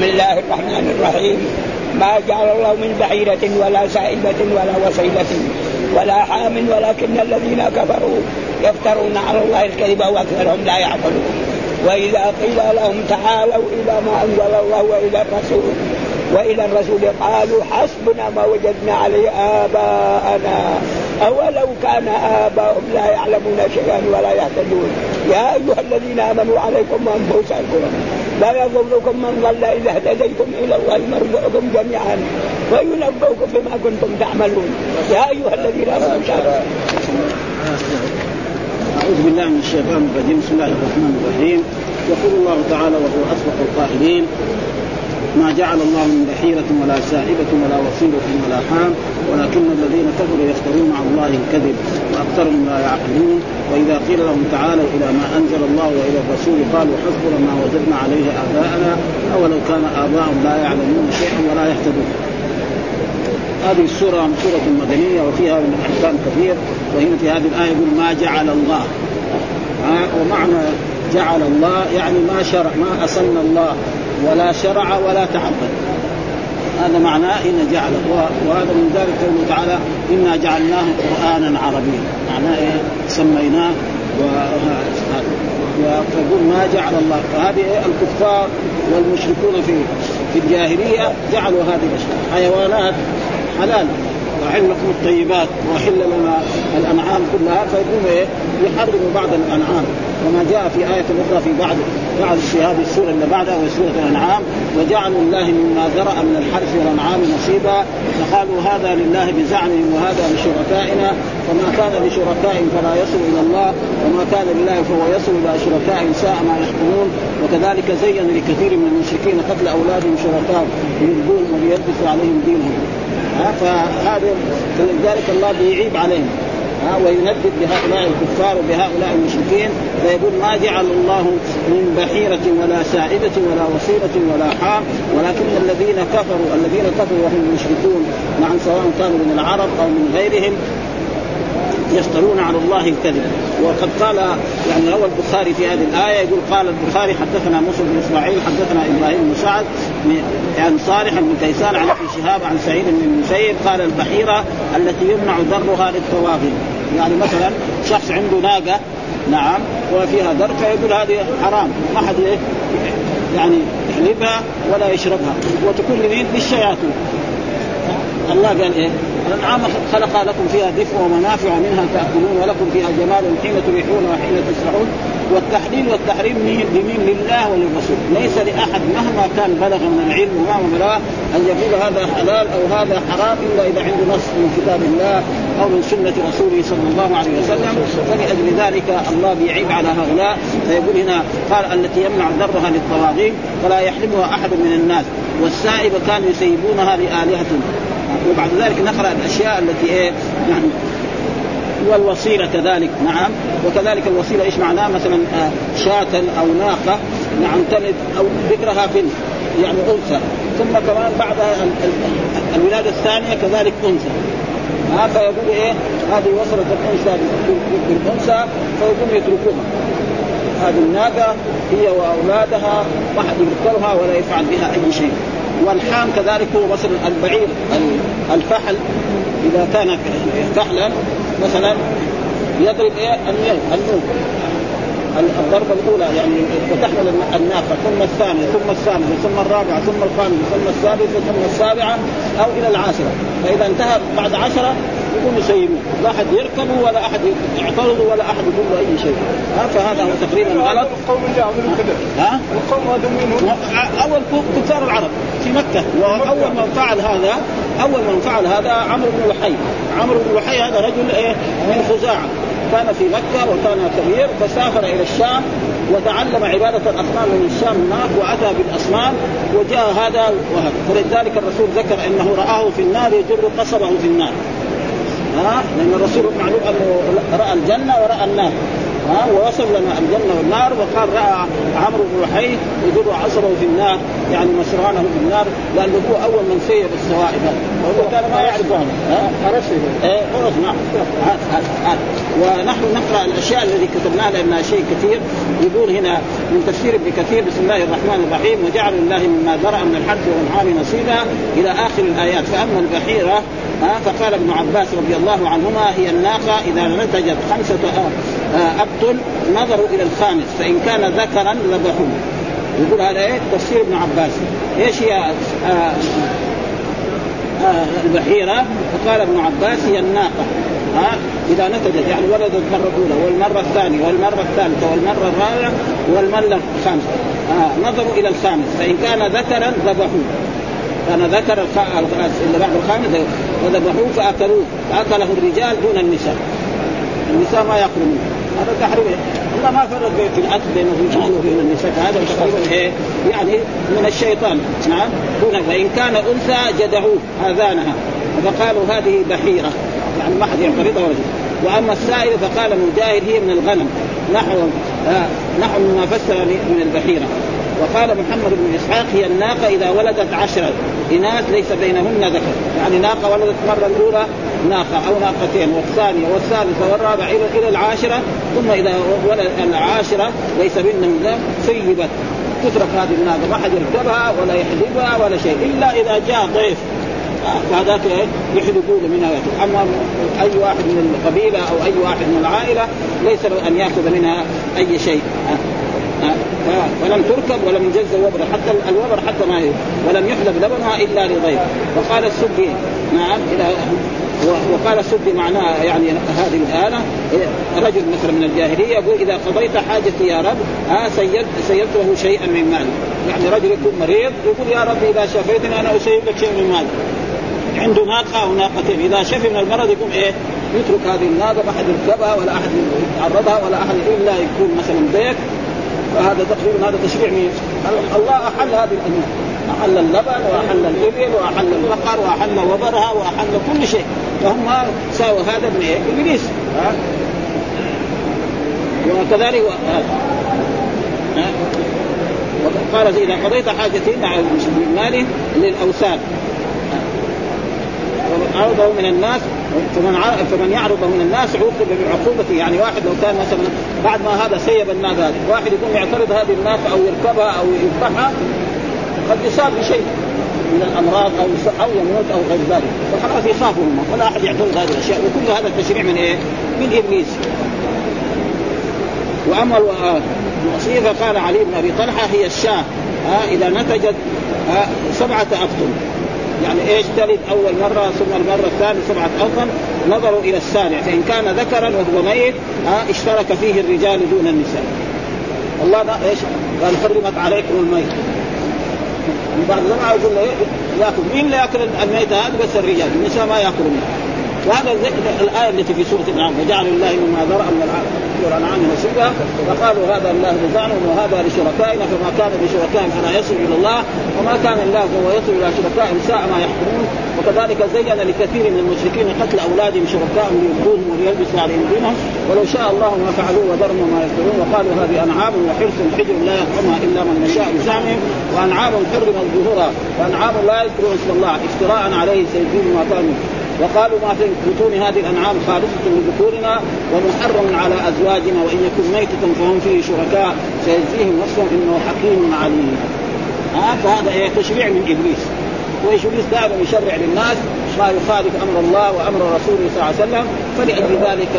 بسم الله الرحمن الرحيم. ما جعل الله من بحيرة ولا سائبة ولا وصيلة ولا حام، ولكن الذين كفروا يفترون على الله الكذب وأكثرهم لا يعقلون. وإذا قيل لهم تعالوا إلى ما أنزل الله وإلى الرسول قالوا حسبنا ما وجدنا عليه آباءنا أولو كان آباؤهم لا يعلمون شيئا ولا يهتدون. يا أيها الذين آمنوا عليكم أنفسكم لا يضركم من ضل إذا اهتديتم، إلى الله مرجعكم جميعا وينبئكم بما كنتم تعملون. يا أيها الذين آمنوا أعوذ بالله من الشيطان الرجيم. بسم الله الرحمن الرحيم. يقول الله تعالى وهو أصدق القائلين: ما جعل الله من بحيرة ولا سائبة ولا وصيلة ولا حام، ولكن الذين كفروا يفترون على الله الكذب وأكثرهم لا يعقلون. وإذا قيل لهم تعالوا إلى ما أنزل الله وإلى الرسول قالوا حسبنا ما وجدنا عليه آباءنا أولو كان آباءهم لا يعلمون شيئا ولا يهتدون. هذه السورة سورة مدنية وفيها من الأحكام كثير، وهنا في هذه الآية يقول ما جعل الله، ومعنى جعل الله يعني ما شرع، ما أسن الله ولا شرع ولا تعبد، هذا معناه إن جعل. وهذا من ذلك قوله تعالى إنا جعلناه قرآنا عربيا، معناه إيه؟ سميناه. فقل ما جعل الله، فهذه الكفار والمشركون في الجاهلية جعلوا هذه الأشياء، حيوانات حلال وحل لكم الطيبات وحل لنا الأنعام كلها، فيقوموا إيه؟ يحرموا بعض الأنعام، وما جاء في آية أخرى في بعض في هذه السورة اللي بعدها وسورة الأنعام: وجعلوا الله مما ذرأ من الحرث والأنعام نصيبا فقالوا هذا لله بزعمهم وهذا لشركائنا، وما كان لشركاء فلا يصل إلى الله وما كان لله فهو يصل إلى شركاء ساء ما يحكمون. وكذلك زين لكثير من المشركين قتل أولادهم شركاء ليرضوهم وليلبسوا عليهم دينهم، فهذا لذلك الله بيعيب عليهم ويندد بهؤلاء الكفار وبهؤلاء المشركين. فيقول ما جعل الله من بحيرة ولا سائبة ولا وصيلة ولا حام، ولكن الذين كفروا وهم المشركون، مع سواء كانوا من العرب أو من غيرهم، يفترون على الله الكذب. وقد قال يعني روى البخاري في هذه الآية، يقول قال البخاري: حدثنا موسى بن إسماعيل، حدثنا إبراهيم بن سعد عن صالح بن كيسان عن أبي شهاب عن سعيد بن المسيب قال: البحيرة التي يمنع ذرها للطواغين، يعني مثلا شخص عنده ناقة نعم وفيها ذر، فيقول هذه حرام ما حد يعني يحلبها ولا يشربها، وتكون لمين؟ للشياطين. الله قال إيه؟ الأنعام خلق لكم فيها دفء ومنافع منها تأكلون ولكم فيها جمال حين تريحون وحين تسرحون. والتحليل والتحريم لمين؟ لله وللرسول، ليس لأحد مهما كان بلغ من العلم ومهما بلغ أن يقول هذا حلال أو هذا حرام، إلا إذا عنده نص من كتاب الله أو من سنة رسوله صلى الله عليه وسلم. فلأجل ذلك الله بيعيب على هؤلاء. فيقول هنا قال التي يمنع ذرها للطواغين فلا يحلمها أحد من الناس، والسائب كانوا يسيبونها لآلهتهم. وبعد ذلك نقرأ الأشياء التي إيه يعني، والوصيلة كذلك نعم. وكذلك الوصيلة إيش معناها؟ مثلا شاة أو ناقة نعم تلد أو بكرها فن يعني أنثى، ثم كمان بعد الولادة الثانية كذلك أنثى، فيقول إيه هذه وصلت الأنثى بالأنثى، فيقوم يتركوها. هذه الناقة هي وأولادها ما حد يذكرها ولا يفعل بها أي شيء. والحام كذلك هو مثل البعير الفحل، إذا كان فحلا مثلا يضرب إيه النوم الضربة الأولى يعني وتحمل الناقة ثم الثانية ثم الثالثة ثم الرابعة ثم الخامسة ثم السادسة ثم السابعة أو إلى العاشرة، فإذا انتهى بعد 10 يكون يسيبون، لا أحد يركبه ولا أحد يعترضه ولا أحد يقول له أي شيء. فهذا هو تقريبا غلط. القوم جاءوا كده القوم هذا أول كفار العرب في مكة، وأول من فعل هذا عمرو بن لحي. هذا رجل من خزاعة، كان في مكة وكان كبير، فسافر إلى الشام وتعلم عبادة الأصنام من الشام هناك، وأتى بالأصنام وجاء هذا وهذا. فلذلك الرسول ذكر أنه رآه في النار يجر قصبه في النار، لأن الرسول معلوم أنه رأى الجنة ورأى النار، ووصف لنا الجنة والنار. وقال رأى عمرو بن لحي يجر عصره في النار يعني مسرعانه في النار، لأنه هو أول من سير السوائب، وهو كان ما يعرفونه أرسل نعم. ونحن نقرأ الأشياء التي كتبناها لأنها شيء كثير. يقول هنا من تفسير بكثير بسم الله الرحمن الرحيم وجعل الله مما ذرأ من الحرث والأنعام نصيبا إلى آخر الآيات. فأما البحيرة فقال ابن عباس رضي الله عنهما هي الناقة إذا نتجت 5 أبطل نظروا إلى الخامس فإن كان ذكرا ذبحوه. يقول هذا إيه تفسير ابن عباس إيش هي البحيرة؟ فقال ابن عباس هي الناقة إذا نتجت يعني ولدت مرة أولى والمرة الثانية والمرة الثالثة والمرة الرابعة والمرة الخامسة نظروا إلى الخامس فإن كان ذكرا ذبحوه. أنا ذكر اللي بعد الخامس وذبحوه فأكلوه فأكله الرجال دون النساء، النساء ما يأكلون. هذا تحريم الله ما فرق في الأكل بين الرجال وبين النساء، هذا تحريم إيه يعني من الشيطان. نعم هنا فإن كان أنثى جدعوه آذانها فقالوا هذه بحيرة يعني ما حد يعترضها وجه. وأما السائل فقال مجاهد هي من الغنم نحو ما فسر من البحيرة. وقال محمد بن إسحاق هي الناقة إذا ولدت 10 إناث ليس بينهن ذكر، يعني ناقة ولدت مرة الأولى ناقة أو ناقتين والثانية والثالثة والرابعة إلى 10، ثم إذا ولد 10 ليس بينهن ذكر سيبت تترك هذه الناقة ما أحد يركبها ولا يحلبها ولا شيء إلا إذا جاء ضيف فهذاك يحلبون منها. أما أي واحد من القبيلة أو أي واحد من العائلة ليس أن يأخذ منها أي شيء ولم تركب ولم يجز الوبر حتى الوبر حتى ما هي ولم يحلب لبنها إلا لغير. وقال السدي نعم وقال السدي معناه يعني هذه الآلة رجل مثل من الجاهلية يقول إذا قضيت حاجتي يا رب سيرت له شيئا من مالي، يعني رجل يكون مريض يقول يا رب إذا شفيتني أنا أسيب لك شيئا من مالي، عنده ناقة أو ناقتين إذا شفي من المرض يقوم إيه يترك هذه الناقة ما أحد يركبها ولا أحد يتعرضها ولا أحد إلا يكون مثلا ضيق. فهذا تقريبا هذا تشريع من الله أحل هذه الأمور، أحل اللبن وأحل الإبل وأحل البقر وأحل وبرها وأحل كل شيء، فهم ساووا هذا من إبليس. وكذلك قال إذا قضيت حاجتين على المال للأوثان عرضه من الناس فمن يعرضه من الناس عوقب بعقوبته. يعني واحد لو كان مثلا بعد ما هذا سيب الناقة هذه واحد يكون يعترض هذه الناقة أو يركبها أو يذبحها قد يصاب بشيء من الأمراض أو يموت أو غير ذلك، فخلاص يخافوا منه ولا أحد يعترض هذه الأشياء. وكل هذا التشريع من إيه من إبليس. وأما الوصية فقال علي بن أبي طلحة هي الشاة إذا نتجت 7 أبطن يعني إيش تلد أول مرة ثم المرة الثانية 7 أبطن نظروا إلى السابع فإن كان ذكرا وهو ميت اشترك فيه الرجال دون النساء. الله إيش قال حرمت عليكم الميت بعد زمان يقول له يأكل مين لا يأكل الميت هذا بس الرجال النساء ما يأكلون. وهذا الآية التي في سورة الأنعام وجعل الله مما ذرأ من الأنعام نصيبا فقالوا هذا الله لزعمهم وهذا لشركائنا فما كان لشركائهم فلا يصل إلى الله وما كان الله فهو يصل إلى شركائهم ساء ما يحكمون. وكذلك زين لكثير من المشركين قتل أولادهم شركائهم ليبغوهم وليلبسوا عليهم دينهم ولو شاء الله ما فعلوه وذرهم وما يفترون. وقالوا هذه أنعام وحرث حجر لا يطعمها إلا من يشاء بزعمهم وأنعام حرم ظهورها وأنعام لا يذكرون اسم الله افتراء عليه سيجزون ما كانوا. وقالوا ما في بطون هذه الأنعام خالصة لذكورنا ومحرم على أزواجنا وإن يكن ميتة فهم فيه شركاء سيجزيهم وصفهم إنه حكيم عليم. فهذا تشريع من إبليس، وإبليس دائما يشرع للناس ما يخالف أمر الله وأمر رسوله صلى الله عليه وسلم. فلأجل ذلك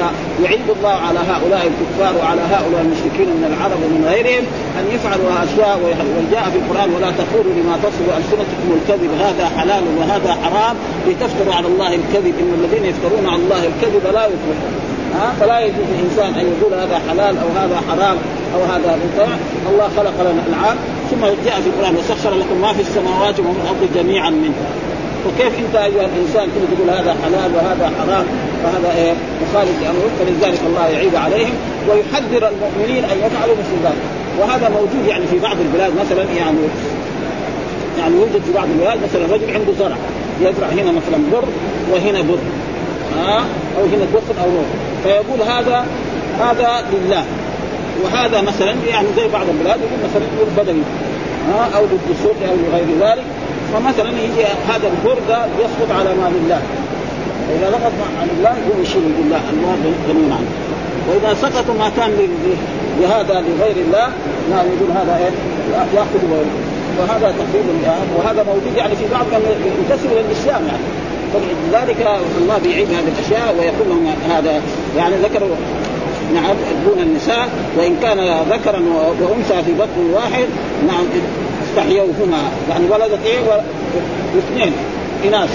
يعيد الله على هؤلاء الكفار وعلى هؤلاء المشركين من العرب ومن غيرهم أن يفعلوا أشياء. وجاء في القرآن ولا تقولوا لما تصف ألسنتكم الكذب هذا حلال وهذا حرام لتفتروا على الله الكذب إن الذين يفترون على الله الكذب لا يفلحون. فلا يجوز الإنسان أن يقول هذا حلال أو هذا حرام أو هذا بطاع. الله خلق لنا الأنعام ثم جاء في القرآن وسخر لكم ما في السماوات وما في الأرض جميعا منه. وكيف أنت أيها الإنسان تقول هذا حلال وهذا حرام وهذا مخالف لأمره؟ فلذلك الله يعيب عليهم ويحذر المؤمنين أن يفعلوا مثل ذلك. وهذا موجود يعني في بعض البلاد مثلا يعني يوجد في بعض البلاد مثلا رجل عنده زرع يزرع هنا مثلا بر وهنا بر أو هنا بقر أو نور فيقول هذا لله وهذا مثلا يعني زي بعض البلاد يقول مثلا البدوي او للدستور او لغير ذلك. فمثلا يجي هذا البرد يسقط على مال الله، اذا لقط عن الله يقول شيء يقول الله الله غني عنه، واذا سقط ما كان لهذا لغير الله لا يقول هذا ايه ياخذ ويرد. وهذا تقريبا وهذا موجود يعني في بعض ينتسب الى الاسلام يعني، فلذلك الله بيعيد هذه الاشياء ويقول لهم هذا يعني ذكر نعم دون النساء وان كان ذكرا وانثى في بطن واحد نعم استحيوهما يعني ولدت ايه واثنين اناث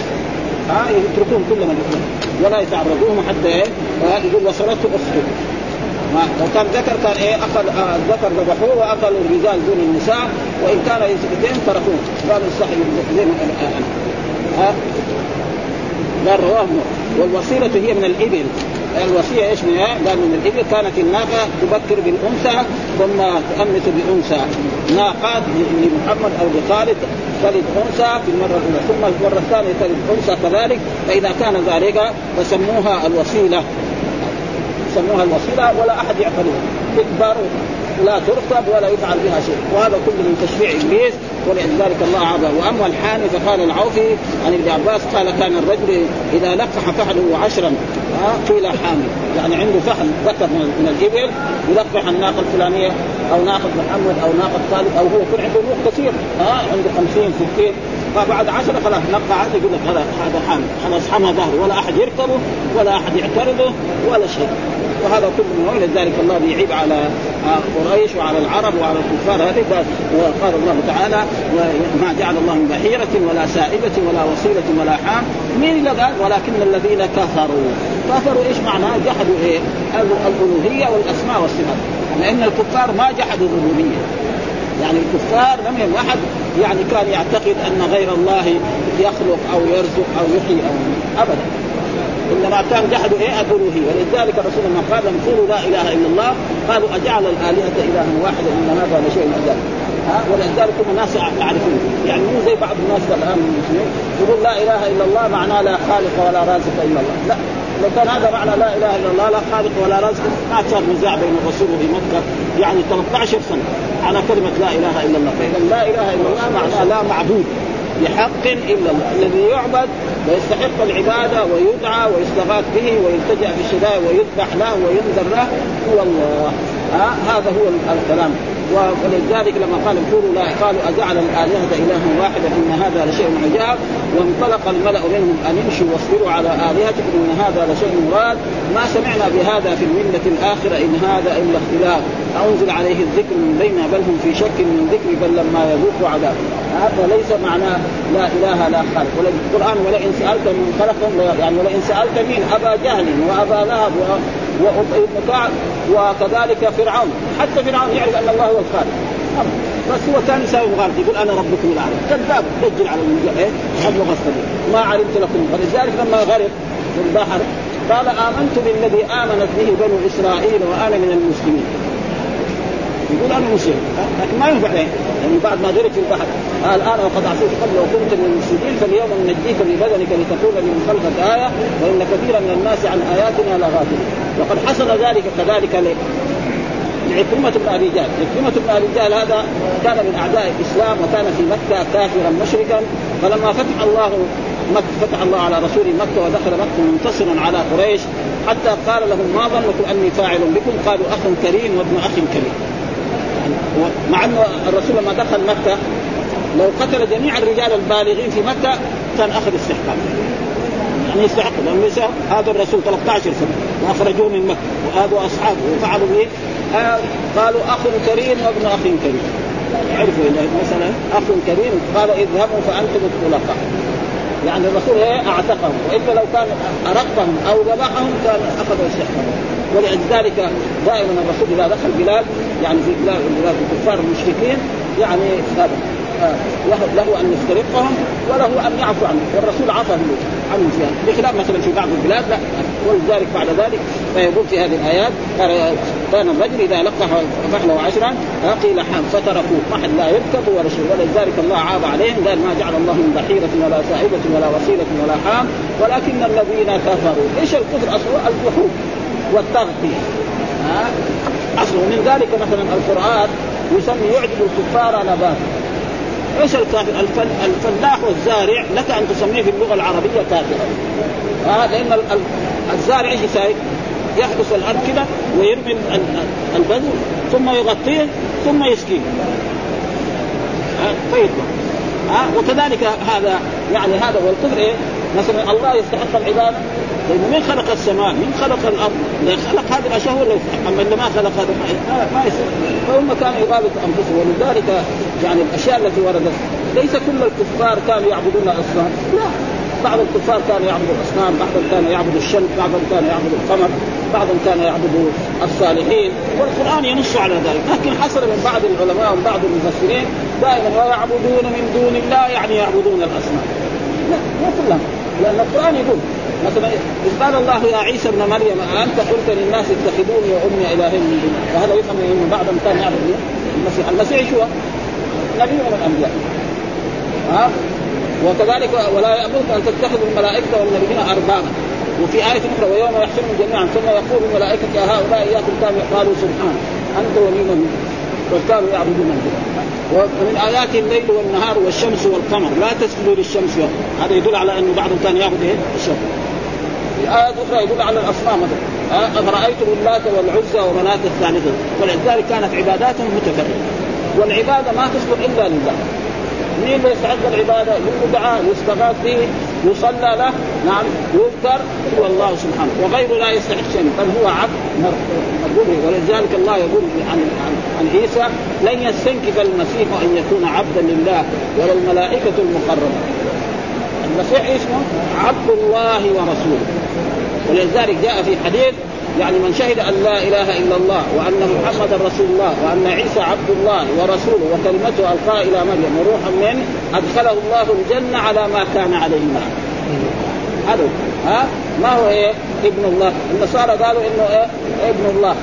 يتركون كل من يكون ولا يتعرضوهم حتى ايه يقول وصلته اخته لو كان ذكر كان ايه اقل الذكر ذبحوه واقل الرجال دون النساء وان كان يثنتين تركوه قالوا استحيوا زين قال رواه. والوصيلة هي من الإبل، الوصية إيش منها؟ قال من الإبل كانت الناقة تبكر بالأنثى ثم تؤنث بأنثى ناقات لمحمد أو لخالد تلد أنثى في المرة الأولى ثم المرة الثانية تلد أنثى كذلك، فإذا كان ذلك فسموها الوصيلة، سموها الوصيلة ولا أحد يعقلها تكبر لا ترتب ولا يفعل بها شيء، وهذا كله من تشريع إبليس ولذلك الله عذره. وأما الحاني فقال العوفي عن ابن عباس قال كان الرجل إذا لقح فحله 10 قيل حاني، يعني عنده فحل ذكر من الإبل يلقح الناقة الفلانية أو ناقة محمد أو ناقة خالد أو هو يكون عنده نوق كثير عنده 50 60، فبعد 10 خلاص نقع عادي يقول لك هذا حاني خلاص حمى ظهره ولا أحد يركبه ولا أحد يعترضه ولا شيء. وهذا كله من أول ذلك الله بيعيب على قريش وعلى العرب وعلى الكفار هذا. وقال الله تعالى وما جعل الله من بحيرة ولا سائبة ولا وصيلة ولا حام من لذا ولكن الذين كفروا إيش معنى جحدوا إيه الألوهية والأسماء والصفات، لأن الكفار ما جحدوا الربوبية، يعني الكفار لم يكن أحد يعني كان يعتقد أن غير الله يخلق أو يرزق أو يحيي أو أبدا، إنما كان جحدوا إيه ألوهية. ولذلك رسول الله قال لم تقولوا لا إله إلا الله قالوا أجعل الآلهة إلها واحدا إن هذا لشيء عجاب، ولذلك هم ناس يعرفون يعني مو زي بعض الناس الآن المسلمين يقول لا إله إلا الله معناه لا خالق ولا رازق إلا الله، لا لو كان هذا معنى لا إله إلا الله لا خالق ولا رازق ما صار نزاع بين الرسول وفي مكة يعني 13 سنة على كلمة لا إله إلا الله. فإذا لا إله إلا الله معناه لا معبود بحق إلا الله الذي يعبد ويستحق العبادة ويدعى ويستغاث به ويلتجأ بالشدائد ويذبح له وينذر له هو الله، هذا هو الكلام. ولذلك لما قالوا قالوا أجعل الآلهة إلها واحدة إن هذا لشيء عجاب، وانطلق الملأ منهم أن امشوا واصبروا على آلهتكم إن هذا لشيء مراد ما سمعنا بهذا في الملة الآخرة إن هذا إلا اختلاف أنزل عليه الذكر من بيننا بل هم في شك من ذكري بل لما يذوقوا عذاب. هذا ليس معناه لا إله لا خالق، ولكن القرآن ولئن سألت من خلقهم يعني ولئن سألت من أبا جهل وأبا لهب وابن كعب وكذلك فرعون، حتى فرعون يعرف أن الله هو الخالق بس هو كان يساوي مغالط يقول أنا ربكم الأعلى كذاب دجل على المجاهد أبلغ الصديق ما علمت لكم. فلذلك لما غرق في البحر قال آمنت بالذي آمنت به بنو إسرائيل وأنا من المسلمين، يقول أنا مسلم لكن ما ينفع لي يعني بعد ما غرق في البحر الآن وقد عصيت قبل وكنت من المفسدين فاليوم ننجيك ببدنك لتكون من خلقك آية وإن كثيرا من الناس عن آياتنا لغافلون. وقد حصل ذلك كذلك لعكرمة بن أبي جهل. عكرمة بن أبي جهل هذا كان من أعداء الإسلام وكان في مكة كافرا مشركا، فلما فتح الله على رسول مكة ودخل مكة منتصرا على قريش حتى قال لهم ما ظنكم أني فاعل بكم قالوا أخ كريم وابن أخ كريم، مع أن الرسول لما دخل مكة لو قتل جميع الرجال البالغين في مكة كان أخذ استحقاق يعني يستحق لأنه هذا الرسول 13 سنة وأخرجوه من مكة وآبوا أصحابه وفعلوا به قالوا أخ كريم وابن أخ كريم عرفوا مثلا أخ كريم قال اذهبوا فأنتم الطلقاء، يعني الرسول أعتقهم وإذا لو كان أرقهم أو ذبحهم كان أخذوا استحقاق. ولذلك دائما الرسول إذا دخل بلاد يعني في بلاد الكفار المشركين يعني له أن يسترقهم وله أن يعفو عنه، والرسول عفى عنه فيها بخلاف مثلا في بعض البلاد لا. ولذلك بعد ذلك فيقول في هذه الآيات كان الرجل إذا لقح فحله 10 قيل حام فتركوه ما حد لا يركب ولا شيء. ولذلك الله عاب عليهم قال ما جعل الله من بحيرة ولا سائبة ولا وصيلة ولا حام ولكن الذين كفروا. إيش الكفر أصله؟ الكفر والتغطية أصله من ذلك مثلا القرآن يسمي يعجب الكفار على باب. ايش الكافر؟ الفلاح والزارع لك ان تسميه في اللغه العربيه كافرا. لان الزارع ايش يساوي؟ يحدث الارض كده ويرمي البذر ثم يغطيه ثم يسقيه فيطلع. وكذلك هذا يعني هذا هو القدر. ايه مثلا الله يستحق العباده. طيب من خلق السماء؟ من خلق الارض؟ من خلق هذه الاشياء ولا يستحق؟ اما اللي ما خلق هذا ما يستحق. فهم كانوا يغالط انفسهم. ولذلك يعني الاشياء التي وردت ليس كل الكفار كانوا يعبدون الاصنام، لا، بعض الكفار كانوا يعبدوا الاصنام، بعضهم كانوا يعبدوا الشمس، بعضهم كانوا يعبدوا القمر، بعضهم كانوا يعبدوا الصالحين، والقران ينص على ذلك. لكن حصل من بعض العلماء وبعض المفسرين دائما ويعبدون من دون الله يعني يعبدون الاصنام. لا، ما كلهم، لان القران يقول مثلا قال الله يا عيسى ابن مريم أنت قلت للناس اتخذوني وأمي إلهين من دون الله. وهذا يفهم أن بعض مكان يعرف المسيح. المسيح شو؟ نبي من الأنبياء. وكذلك ولا يأمرك أن تتخذوا الملائكة والنبيين أربابا. وفي آية أخرى ويوم يحشرهم جميعا ثم يقول الملائكة يا هؤلاء إياكم كانوا قالوا سبحان أنت ولينا وكانوا يعبدون من دون الله. ومن آيات الليل والنهار والشمس والقمر لا تسجدوا للشمس يوم. هذا يدل على أنه بعضهم كان يعبد الشمس. في آيات أخرى يقول على الأصنام أفرأيتم اللات والعزى ومناة الثالثة. ولذلك كانت عباداتهم متفرقة. والعبادة ما تصلح إلا لله. مين يستحق العبادة؟ يدعى يستغاث به يصلى له، نعم، يذكر، هو الله سبحانه، وغيره لا يستحق شيئا، بل هو عبد مرغوب. ولذلك الله يقول عن عيسى لن يستنكف المسيح أن يكون عبدا لله ولا الملائكة المقربة. المسيح اسمه عبد الله ورسوله. ولذلك جاء في حديث يعني من شهد أن لا إله إلا الله وأن محمدا رسول الله وأن عيسى عبد الله ورسوله وكلمته ألقاها إلى مريم وروحا منه أدخله الله الجنة على ما كان عليه معه. ما هو إيه؟ ابن الله. النصارى قالوا إنه إيه؟ ابن الله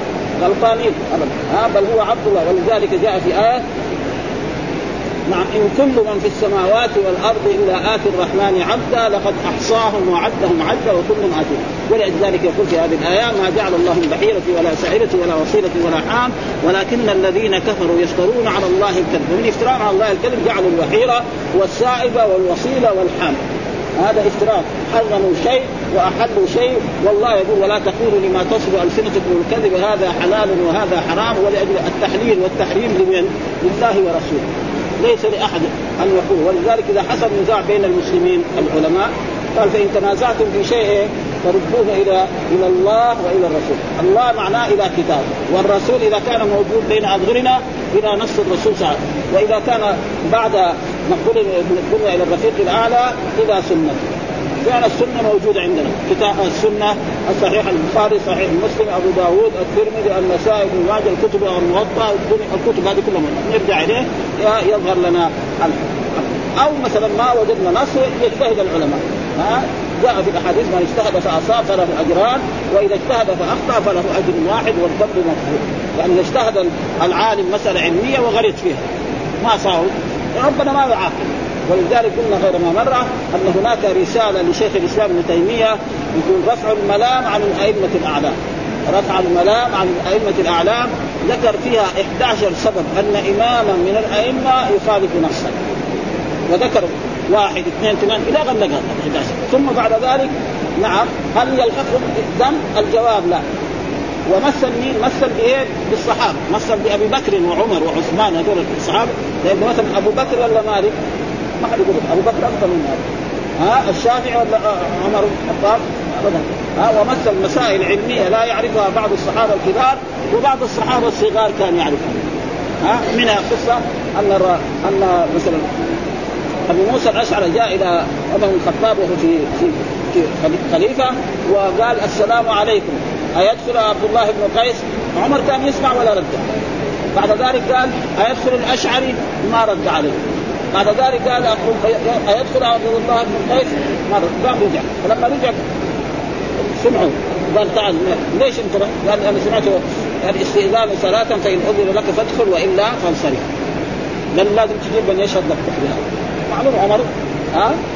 غلطانين. بل هو عبد الله. ولذلك جاء في آية نعم إن كل من في السماوات والأرض إلا آتي الرحمن عبدا لقد أحصاهم وعدهم عدا وكلهم آتيه. ولذلك يقول في هذه الآية ما جعل الله من بحيرة ولا سعيرة ولا وصيلة ولا حام ولكن الذين كفروا يفترون على الله الكذب. ومن افتراء على الله الكذب جعلوا البحيرة والسائبة والوصيلة والحام. هذا افتراء. حرموا شيء وأحلوا شيء. والله يقول ولا تقولوا لما تصف ألسنتكم الكذب هذا حلال وهذا حرام. ولأجل التحليل والتحريم لمن؟ لله ورسوله، ليس لأحد أن يقول. ولذلك إذا حصل نزاع بين المسلمين العلماء قال فإن تنازعتم في شيء فردوه إلى الله وإلى الرسول. الله معناه إلى كتابه، والرسول إذا كان موجود بين أظهرنا إلى نص الرسول سعد، وإذا كان بعد نقول نقول إلى الرفيق الأعلى إلى سنة. فعلا السنة موجودة عندنا، كتاب السنة الصحيح البخاري صحيح مسلم أبو داود الترمذي النسائي ابن ماجه الكتب الموطأ الكتب هذه كلها نرجع إليه يظهر لنا أو مثلا ما وجدنا نص يجتهد العلماء. جاء في الأحاديث من اجتهد فأصاب فله أجران وإذا اجتهد فأخطأ فله أجر واحد والذنب مغفور. يعني اجتهد العالم مسألة علمية وغلط فيها ما صار ربنا ما يعاقب. ولذلك قلنا غير ما مرة أن هناك رسالة لشيخ الإسلام ابن تيمية يقول رفع الملام عن الأئمة الأعلام. رفع الملام عن الأئمة الأعلام ذكر فيها 11 سبب أن إماما من الأئمة يخالف نصا، وذكر 1، 2، 3 إلى غير 11. ثم بعد ذلك نعم هل يلحقهم الذنب؟ الجواب لا. ومثل مين؟ مثل بإيه؟ بالصحابة. مثل بأبي بكر وعمر وعثمان هذول الصحابة. لأنه مثلا أبو بكر ولا مالك؟ ما حد يقول أبو بكر أفضل من مالك. الشافعي ولا عمر الخطاب؟ أبدا. ومثل مسائل علمية لا يعرفها بعض الصحابة الكبار وبعض الصحابة الصغار كان يعرفها. منها قصة أن مثلا أبو موسى الأشعري جاء إلى عمر بن الخطاب وهو في خليفة وقال السلام عليكم أيدخل عبد الله بن قيس؟ عمر كان يسمع ولا رد. بعد ذلك قال أيدخل الأشعري؟ ما رد عليه. بعد ذلك قال أيدخل عبد الله بن قيس؟ ما رد. قام رجع. فلما رجع سمعوا قال تعال ليش انت؟ قال أنا سمعت الاستئذان صلاة فإن أذن لك فادخل وإلا فانصرف. لأن لازم تجيب من يشهد لك. معلوم عمر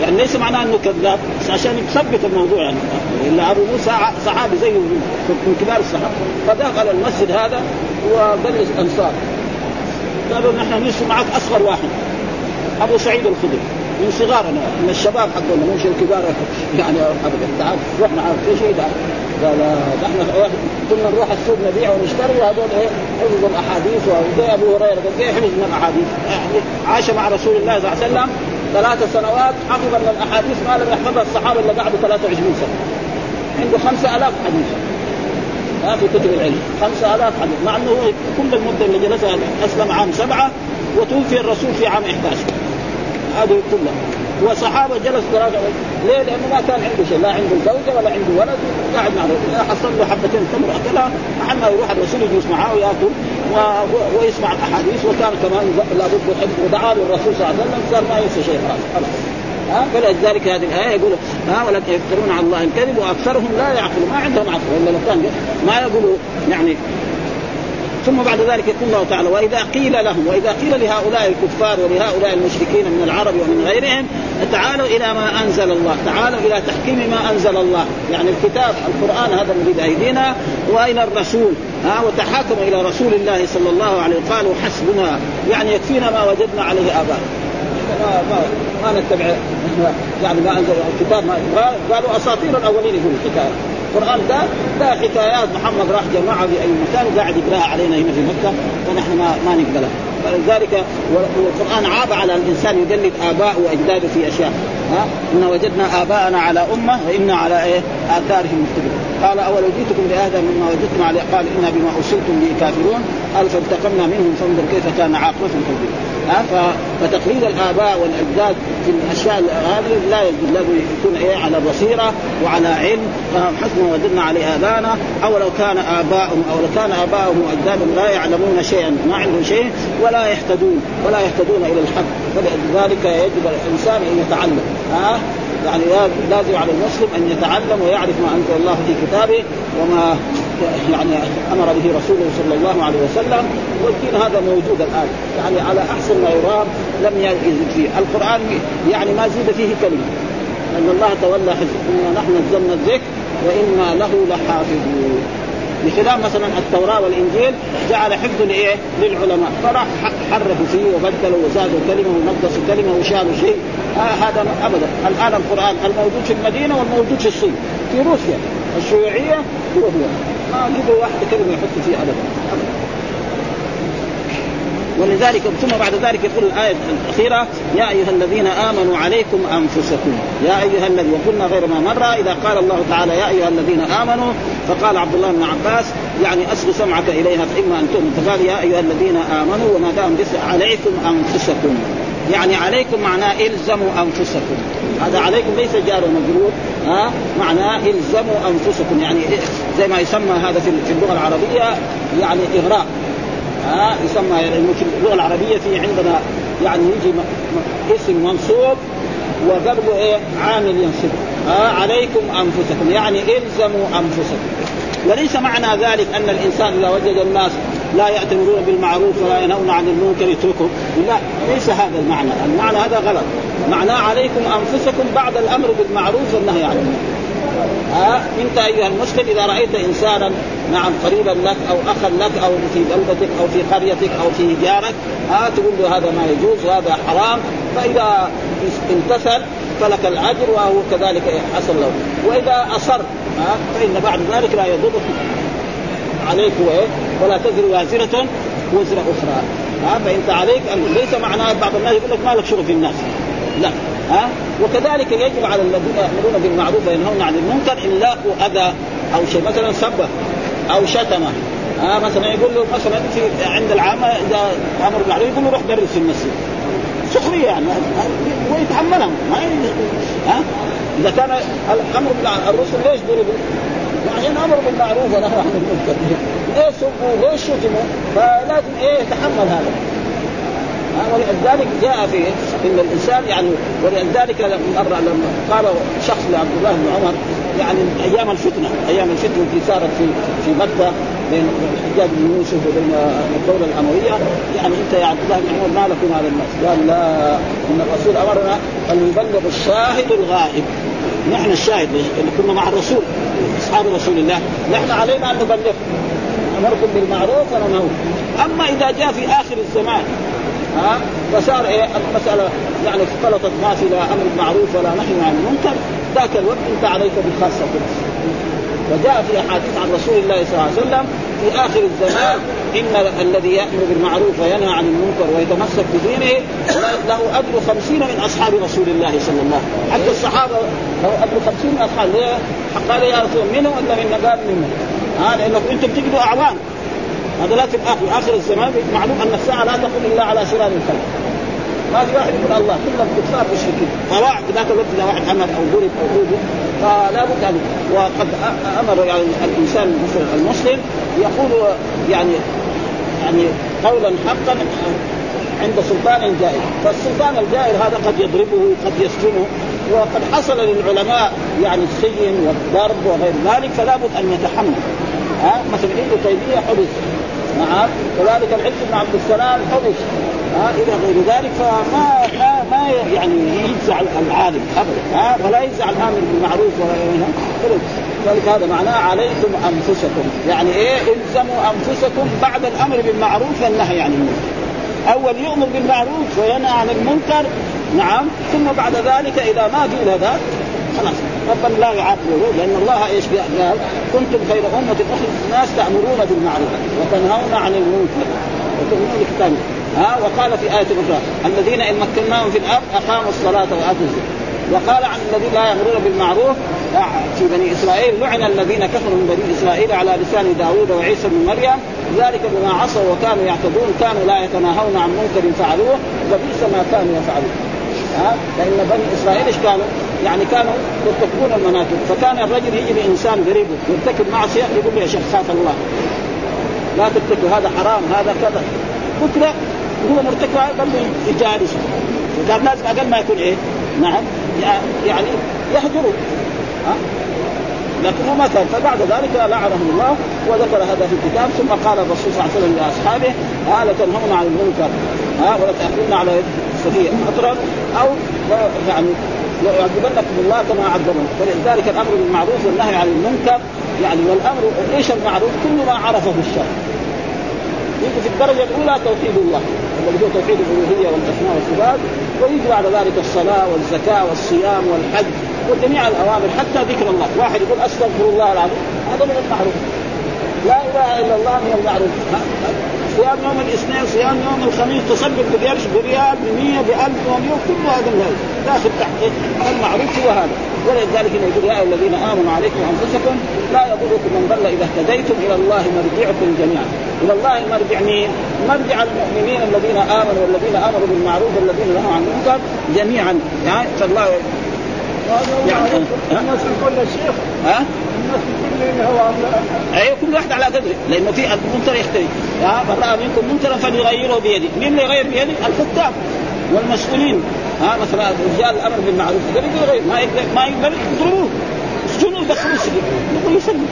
يعني ليس معناه انه كذاب بس عشان يثبت الموضوع يعني. الا ابو موسى صحابي زيه من كبار الصحابه، فدخل المسجد هذا وبلش انصار قالوا نحن نمشي معك اصغر واحد ابو سعيد الخدري من صغارنا من الشباب حقنا مش الكبار يعني ابدا، تعال روح معاك في شيء ده. قال احنا كنا نروح السوق نبيع ونشتري، وهذول ايه حفظ الاحاديث وزي ابو هريره قد ايه حفظ الاحاديث، يعني عاش مع رسول الله صلى الله عليه وسلم 3 سنوات حفظ من الاحاديث ما لم يحفظها الصحابه اللي بعده 23 سنه، عنده 5000 حديث ما في كتب العلم، 5000 حديث، مع انه كل المده اللي جلسها اسلم عام 7 وتوفي الرسول في عام 11. هذا كله وصحابه جلس تراجع ليه؟ لانه ما كان عنده شيء، لا عنده زوجه ولا عنده ولد، قاعد مع رجل حصل له حبتين تمر اكلها محمد يروح الرسول يجلس معاه وياكل ويسمع الاحاديث، وكان كمان لابد يحب ودعا للرسول صلى الله عليه وسلم، صار ما ينسى شيء خالص. فلذلك هذه الايه يقول ولا يفترون على الله الكذب واكثرهم لا يعقلون، ما عندهم عقل ولا لو كان ما يقولوا يعني. ثم بعد ذلك يقول الله تعالى وإذا قيل لهم، وإذا قيل لهؤلاء الكفار ولهؤلاء المشركين من العرب ومن غيرهم تعالوا إلى ما أنزل الله، تعالوا إلى تحكيم ما أنزل الله يعني الكتاب القرآن هذا الذي بأيدينا وإلى الرسول وتحاكموا إلى رسول الله صلى الله عليه وسلم، قالوا حسبنا يعني يكفينا ما وجدنا عليه آباءنا، ما نتبع يعني ما أنزل الكتاب، قالوا أساطير الأولين يقول الكتاب القرآن ده حكايات محمد راح جماعة في أي مكان قاعد يقراها علينا هنا في مكة، ونحن ما نقبلها. فلذلك والقرآن عاب على الإنسان يقلد آباء وأجداده في أشياء، إن وجدنا آباءنا على أمة وإنا على آثارهم مقتدون. قال أولو جئتكم بآثار مما وجدتم عليه، قال إنا بما أرسلتم به كافرون، قال فانتقمنا منهم فانظر كيف كان عاقبة المجرمين. فتقليد الآباء والأجداد في الأشياء هذه لا يجوز، لازم يكون على بصيرة وعلى علم، حسب ما وجدنا عليه آباءنا. أولو كان آباءهم وأجدادهم لا يعلمون شيئا، ما عندهم شيء ولا يهتدون إلى الحق. فلذلك يجب الإنسان أن يتعلم، يعني لازم على المسلم أن يتعلم ويعرف ما أنزل الله في كتابه وما يعني أمر به رسوله صلى الله عليه وسلم. والدين هذا موجود الآن يعني على أحسن ما يرام، لم يزد فيه القرآن يعني ما زيد فيه كلمة، أن الله تولى حزبنا نحن نزلنا الذكر وإنا له لحافظون. بخلاف مثلا التوراة والإنجيل جعل حفظ لإيه للعلماء، فراح حرفوا فيه وبدلوا وزادوا كلمة ونقصوا كلمة وشالوا شيء، هذا أبدا. الآن القرآن الموجود في المدينة والموجود في الصين في روسيا الشيوعية وهو ما يجب واحد كلمة يحط فيه أبدا. ولذلك ثم بعد ذلك يقول الآية الأخيرة يا أيها الذين آمنوا عليكم أنفسكم يا أيها الذين، وقلنا غير ما مرة إذا قال الله تعالى يا أيها الذين آمنوا فقال عبد الله بن عباس يعني أصغ سمعك إليها فإما أن تؤمن، فقال يا أيها الذين آمنوا وما دام بس عليكم أنفسكم، يعني عليكم معناه إلزموا أنفسكم، هذا عليكم ليس جار ومجرور، معناه إلزموا أنفسكم يعني زي ما يسمى هذا في اللغة العربية يعني إغراء، يسمى يعني في اللغة العربية في عندنا يعني يجي اسم منصوب وقبله عامل ينصبه، عليكم أنفسكم يعني إلزموا أنفسكم. وليس معنى ذلك أن الإنسان إذا وجد الناس لا يأتمرون بالمعروف ولا ينهون عن المنكر يتركهم، لا ليس هذا المعنى، المعنى هذا غلط، معناه عليكم أنفسكم بعد الأمر بالمعروف والنهي عن المنكر. انت ايها المسلم اذا رايت انسانا نعم قريبا لك او اخا لك او في بلدتك او في قريتك او في جارك تقول له هذا ما يجوز وهذا حرام، فاذا امتثل فلك الاجر وهو كذلك حصل له، واذا اصر فان بعد ذلك لا يضرك عليك ولا تزر وازره وزر اخرى. فانت عليك ليس معناه بعض الناس يقول لك مالك شغل في الناس، لا وكذلك يجب على الذين يأمرون بالمعروف وينهون عن المنكر إن لاقوا أذى أو شيء، مثلا سبه أو شتمه، مثلا يقول له مثلا عند العامة إذا أمر بالمعروف يقول له روح درس في المسجد سخرية يعني ويتحملهم ما إذا كان الأمر بالرسل ليش ضربوا؟ عشان أمر بالمعروف ونهى عن المنكر، ليش سبوا ليش شتموا؟ فلازم يتحمل هذا. ولذلك جاء فيه إن الإنسان يعني، ولذلك لما قال شخص لعبد الله بن عمر يعني أيام الفتنة التي صارت في مكة بين الحجاج بن يوسف وبين الدولة الأموية، يعني أنت يا عبد الله بن عمر ما لكم على الناس؟ قال لا إن الرسول أمرنا أن يبلغ الشاهد الغائب. نحن الشاهد اللي كنا مع الرسول أصحاب رسول الله، نحن علينا أن نبلغ، أمركم بالمعروف ونهوا. أما إذا جاء في آخر الزمان فصار المسألة يعني اختلطت ما في لا أمر المعروف ولا نهي عن المنكر، ذاك الوقت أنت عليك بالخاصة. وجاء في أحاديث عن رسول الله صلى الله عليه وسلم في آخر الزمان إن الذي يأمر بالمعروف وينهى عن المنكر ويتمسك بدينه له أجر 50 من أصحاب رسول الله صلى الله عليه وسلم. حتى الصحابة له أجر 50 من أصحاب. قال يا رسول منه ولا من نقاب منه؟ لأنه أنتم تجدوا أعوان. هذا لا تبقى في آخر الزمان. معلوم أن الساعة لا تقوم إلا على شرار الخلق. ما في واحد يقول الله كلهم كفار مشركين. فواحد ذاك الوقت إذا واحد عمل أو ضرب أو ضرب فلا بد أن، وقد أمر يعني الإنسان المسلم يقول يعني قولا حقا عند سلطان جائر. فالسلطان الجائر هذا قد يضربه قد يسجنه، وقد حصل للعلماء يعني السجن والضرب وغير ذلك، فلا بد أن يتحمل. مثل ابن تيمية حبس، نعم، وذلك العز بن عبد السلام حبس، إلى غير ذلك. فما يعني يجزع العالم أبدا، ولا يجزع الآمر بالمعروف ولا ينهى ذلك. هذا معناه عليكم أنفسكم، يعني إيه؟ إلزموا أنفسكم بعد الأمر بالمعروف والنهي عن المنكر. أول يؤمر بالمعروف وينهى عن المنكر، نعم، ثم بعد ذلك إذا ما قيل هذا خلاص ربنا لا يعاقبه، لأن الله إيش قال؟ كنتم خير أمة أخرجت الناس تأمرون بالمعروف وتنهون عن المنكر وتؤمنون بالكتاب. وقال في آية أخرى الذين إن مكناهم في الأرض أقاموا الصلاة وآتوا الزكاة. وقال عن الذين لا يأمرون بالمعروف في بني إسرائيل لعن الذين كفروا من بني إسرائيل على لسان داود وعيسى بن مريم ذلك بما عصوا وكانوا يعتدون كانوا لا يتناهون عن منكر فعلوه وبئس ما كانوا يفعلون. لأن بني إسرائيل إيش كانوا؟ يعني كانوا يرتكبون المناكب. فكان الرجل يجي لإنسان قريبه يرتكب معصية يقول له يا شيخ خاف الله، لا ترتكب، هذا حرام، هذا كذا. بكرة هو مرتكب قبل يجالس، وكان لازم أقل ما يكون إيه، نعم، يعني يهجروا، لكنه مثل. فبعد ذلك لعنهم الله وذكر هذا في الكتاب. ثم قال الرسول صلى الله عليه وسلم لأصحابه لا تنهون عن المنكر ولا تأخذون على الصديق أطرا أو يعني يعذبنكم الله كما عذبنا. فلذلك الأمر بالمعروف والنهي عن المنكر يعني، والأمر إيش المعروف؟ كل ما عرفه الشرع. يجي في الدرجة الأولى توحيد الله الذي هو توحيد الألوهية والأسماء والصفات، ويجي على ذلك الصلاة والزكاة والصيام والحج وجميع الأوامر حتى ذكر الله. واحد يقول أستغفر الله العظيم، هذا من المعروف. لا إله إلا الله من المعروف. صيام يوم الاثنين، صيام يوم الخميس، تصدق بقرش، بريال، ب100، ب1000، كل هذا داخل تحت المعروف هو هذا. ولذلك يقول يا الذين آمنوا عليكم أنفسكم لا يضركم من ضل إذا اهتديتم، إلى الله مرجعكم جميعا. إلى الله مرجع مين؟ مرجع المؤمنين الذين آمنوا والذين آمروا بالمعروف والذين نهوا عن المنكر جميعا. يعني فالله يعني الناس كل شيخ الناس كل هو أي كل واحد على قدره، لأنه في المنكر يختلف. من رأى منكم منكرا فليغيره بيده. مين اللي يغير بيده؟ الحكام والمسؤولين. مثلا رجال الأمر بالمعروف يغير، ما يقدر يضربوه، يسجنوا، يدخلوا السجن، يقولوا يسجن.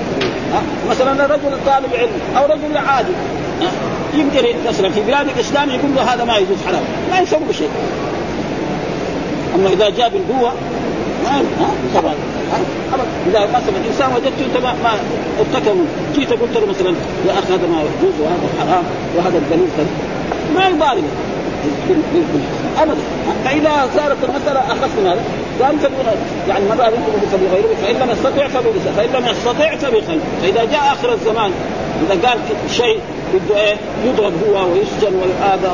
مثلا رجل طالب علم أو رجل عادي يقدر مثلا في بلاد الإسلام يقول له هذا ما يجوز، حرام، ما يسوي شيء. أما إذا جاء بالقوة طبعا إذا مثلا الإنسان وجدته أنت ما ارتكبه، جيت قلت له مثلا يا أخي هذا ما يجوز وهذا حرام وهذا الدليل كذا، ما يبالي أبدا. فإذا صارت المسألة أخف من هذا قال فبغيره، يعني مرة منكم فبغيره، فإن لم يستطع فبلسانه، فإن لم يستطع فبقلبه. فإذا جاء آخر الزمان إذا قال شيء بده إيه يضرب هو ويسجن والآذى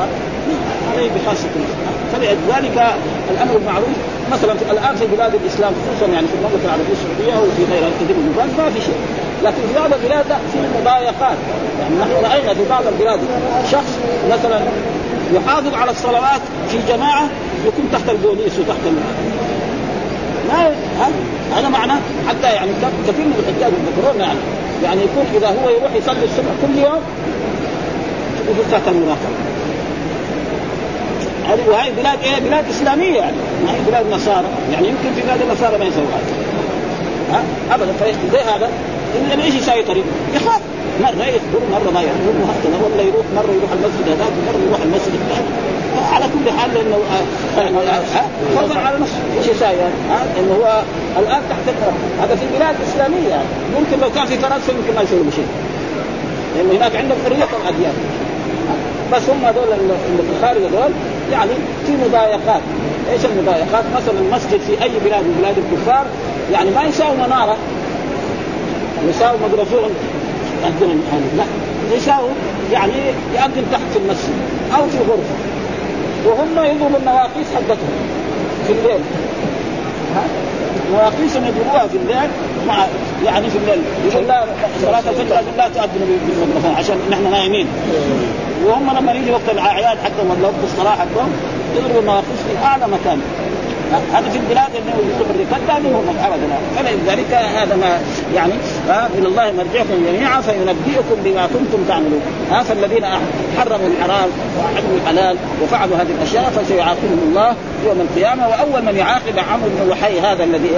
عليه بخاصة الإسلام. فلذلك الأمر المعروف مثلا الآن في بلاد الإسلام خصوصا يعني في المملكة العربية السعودية وفي غيرها كثير من البلاد ما في شيء، لكن في بعض البلاد في مضايقات. يعني نحن رأينا في بعض البلاد شخص مثلا يحافظ على الصلوات في جماعة يكون تحت البوليس وتحت هذا معناه حتى يعني كثير من الحجاج يذكرون يعني يكون إذا هو يروح يصلي الصبح كل يوم يكون تحت المراقبة. وهي بلاد إيه؟ بلاد إسلامية، يعني ما هي بلاد نصارى. يعني يمكن في بلاد النصارى ما يسوي هذا أبدا. فزي هذا إن لم يجي سيطر يخاف، مرة يخبر مرة ما يخبر، وهكذا مرة يروح المسجد هذاك ومرة يروح المسجد هذاك، على كل حال لأنه فضل على نفسه إيش ساير إنه هو الآن تحت الأرض. هذا في البلاد الإسلامية، ممكن لو كان في فرنسا ممكن ما يسوي شيء، لأنه هناك عندهم حرية الأديان، بس هم هذول اللي في الخارج هذول يعني في مضايقات. إيش المضايقات؟ مثلا المسجد في أي بلاد من بلاد الكفار يعني ما يساوي منارة، يساوي مدرسة يقدم الآن، لا يساوي يعني يقدم تحت في المسجد أو في غرفة، وهم يضربوا النواقيس حقتهم في الليل، نواقيس يضربوها في الليل مع يعني في الليل يقول لا صلاة الفجر لا تؤذن بالمدرسة عشان نحن نايمين، وهم لما يجي وقت الأعياد حتى ولا وقت الصلاة حقهم يضربوا النواقيس في أعلى مكان. هذا في البلاد اللي يصبر لقد منهم أبدا، فلذلك هذا ما يعني من الله مرجعكم جميعا فينبئكم بما كنتم تعملون. فالذين حرموا الحرام وأحلوا الحلال وفعلوا هذه الأشياء فسيعاقبهم الله يوم القيامة، وأول من يعاقب عمرو بن وحي هذا الذي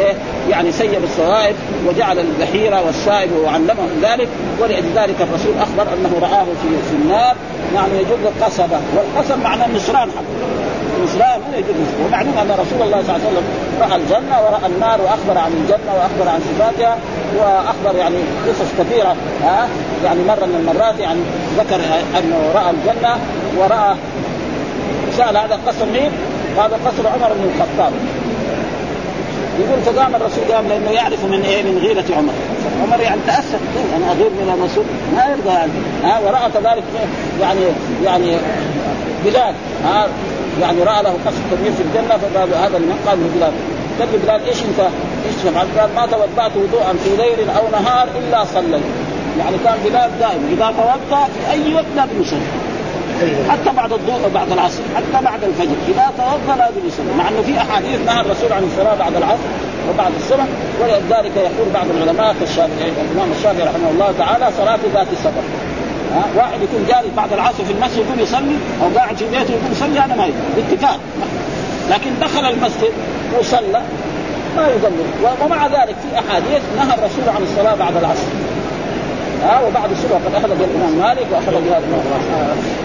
يعني سيب الصوائب وجعل البحيرة والصائب وعلمهم ذلك. ولذلك الرسول أخبر أنه رآه في النار يعني يجد القصبة، والقصب معنى النسران الإسلام لا يجوز. ومعلوم أن رسول الله صلى الله عليه وسلم رأى الجنة ورأى النار وأخبر عن الجنة وأخبر عن صفاتها وأخبر يعني قصص كثيرة، يعني مرة من المرات يعني ذكر أنه رأى الجنة ورأى سأل هذا القصر مين؟ هذا قصر عمر بن الخطاب. يقول فقام الرسول قام لأنه يعرف من إيه من غيرة عمر، عمر يعني تأسف أنا أغير من الرسول ما يرضى عنه، ورأى كذلك يعني بلاد، يعني رأى له قصد كبير في الجنة فقال هذا من قال بلال، قال بلال إيش أنت إيش تفعل؟ قال ما توضأت وضوءا في ليل أو نهار إلا صلي، يعني كان بلال دائما إذا توضأ في أي وقت لا بيصلي حتى بعد الضوء بعد العصر حتى بعد الفجر إذا توضأ لا بيصلي، مع أنه في أحاديث نهى الرسول عن الصلاة بعد العصر وبعد الصبح. ولذلك يقول بعض العلماء الشافعي الإمام الشافعي رحمه الله تعالى صلاة ذات السفر، واحد يكون جالس بعد العصر في المسجد يكون يصلي أو قاعد في بيته يكون يصلي هذا ما يجوز باتفاق، لكن دخل المسجد وصلى ما يضمن. ومع ذلك في أحاديث نهى الرسول عن الصلاة بعد العصر وبعد الصبح، قد أخذ الإمام مالك وأخذ بها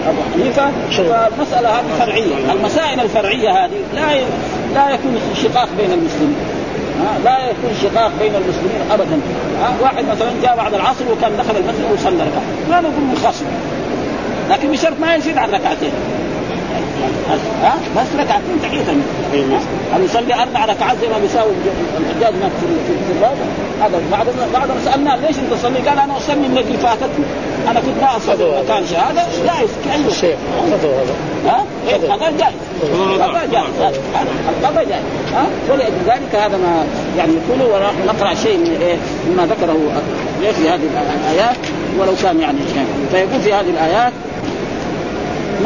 أبو حنيفة. فالمسألة هذه فرعية، المسائل الفرعية هذه لا يكون شقاق بين المسلمين، لا يكون شقاق بين المسلمين أبدا. واحد مثلا جاء بعد العصر وكان دخل المسجد وصلى ركعة ما نقول مخصم، لكن بشرط ما يزيد عن ركعتين، بس ركعتين تحية أن يصلي 4 ركعات زي ما بيساوي الحجاج في الباب. هذا بعد ما سألناه ليش أنت تصلي قال أنا أصلي من اللي فاتتني، أنا كنت ما أصلي مكان شيء. هذا جائز كأي شيء، هذا جائز القضاء جائز. ولذلك هذا ما يعني يقوله، ونقرأ شيء مما ذكره في هذه الآيات ولو كان يعني فيقول في هذه الآيات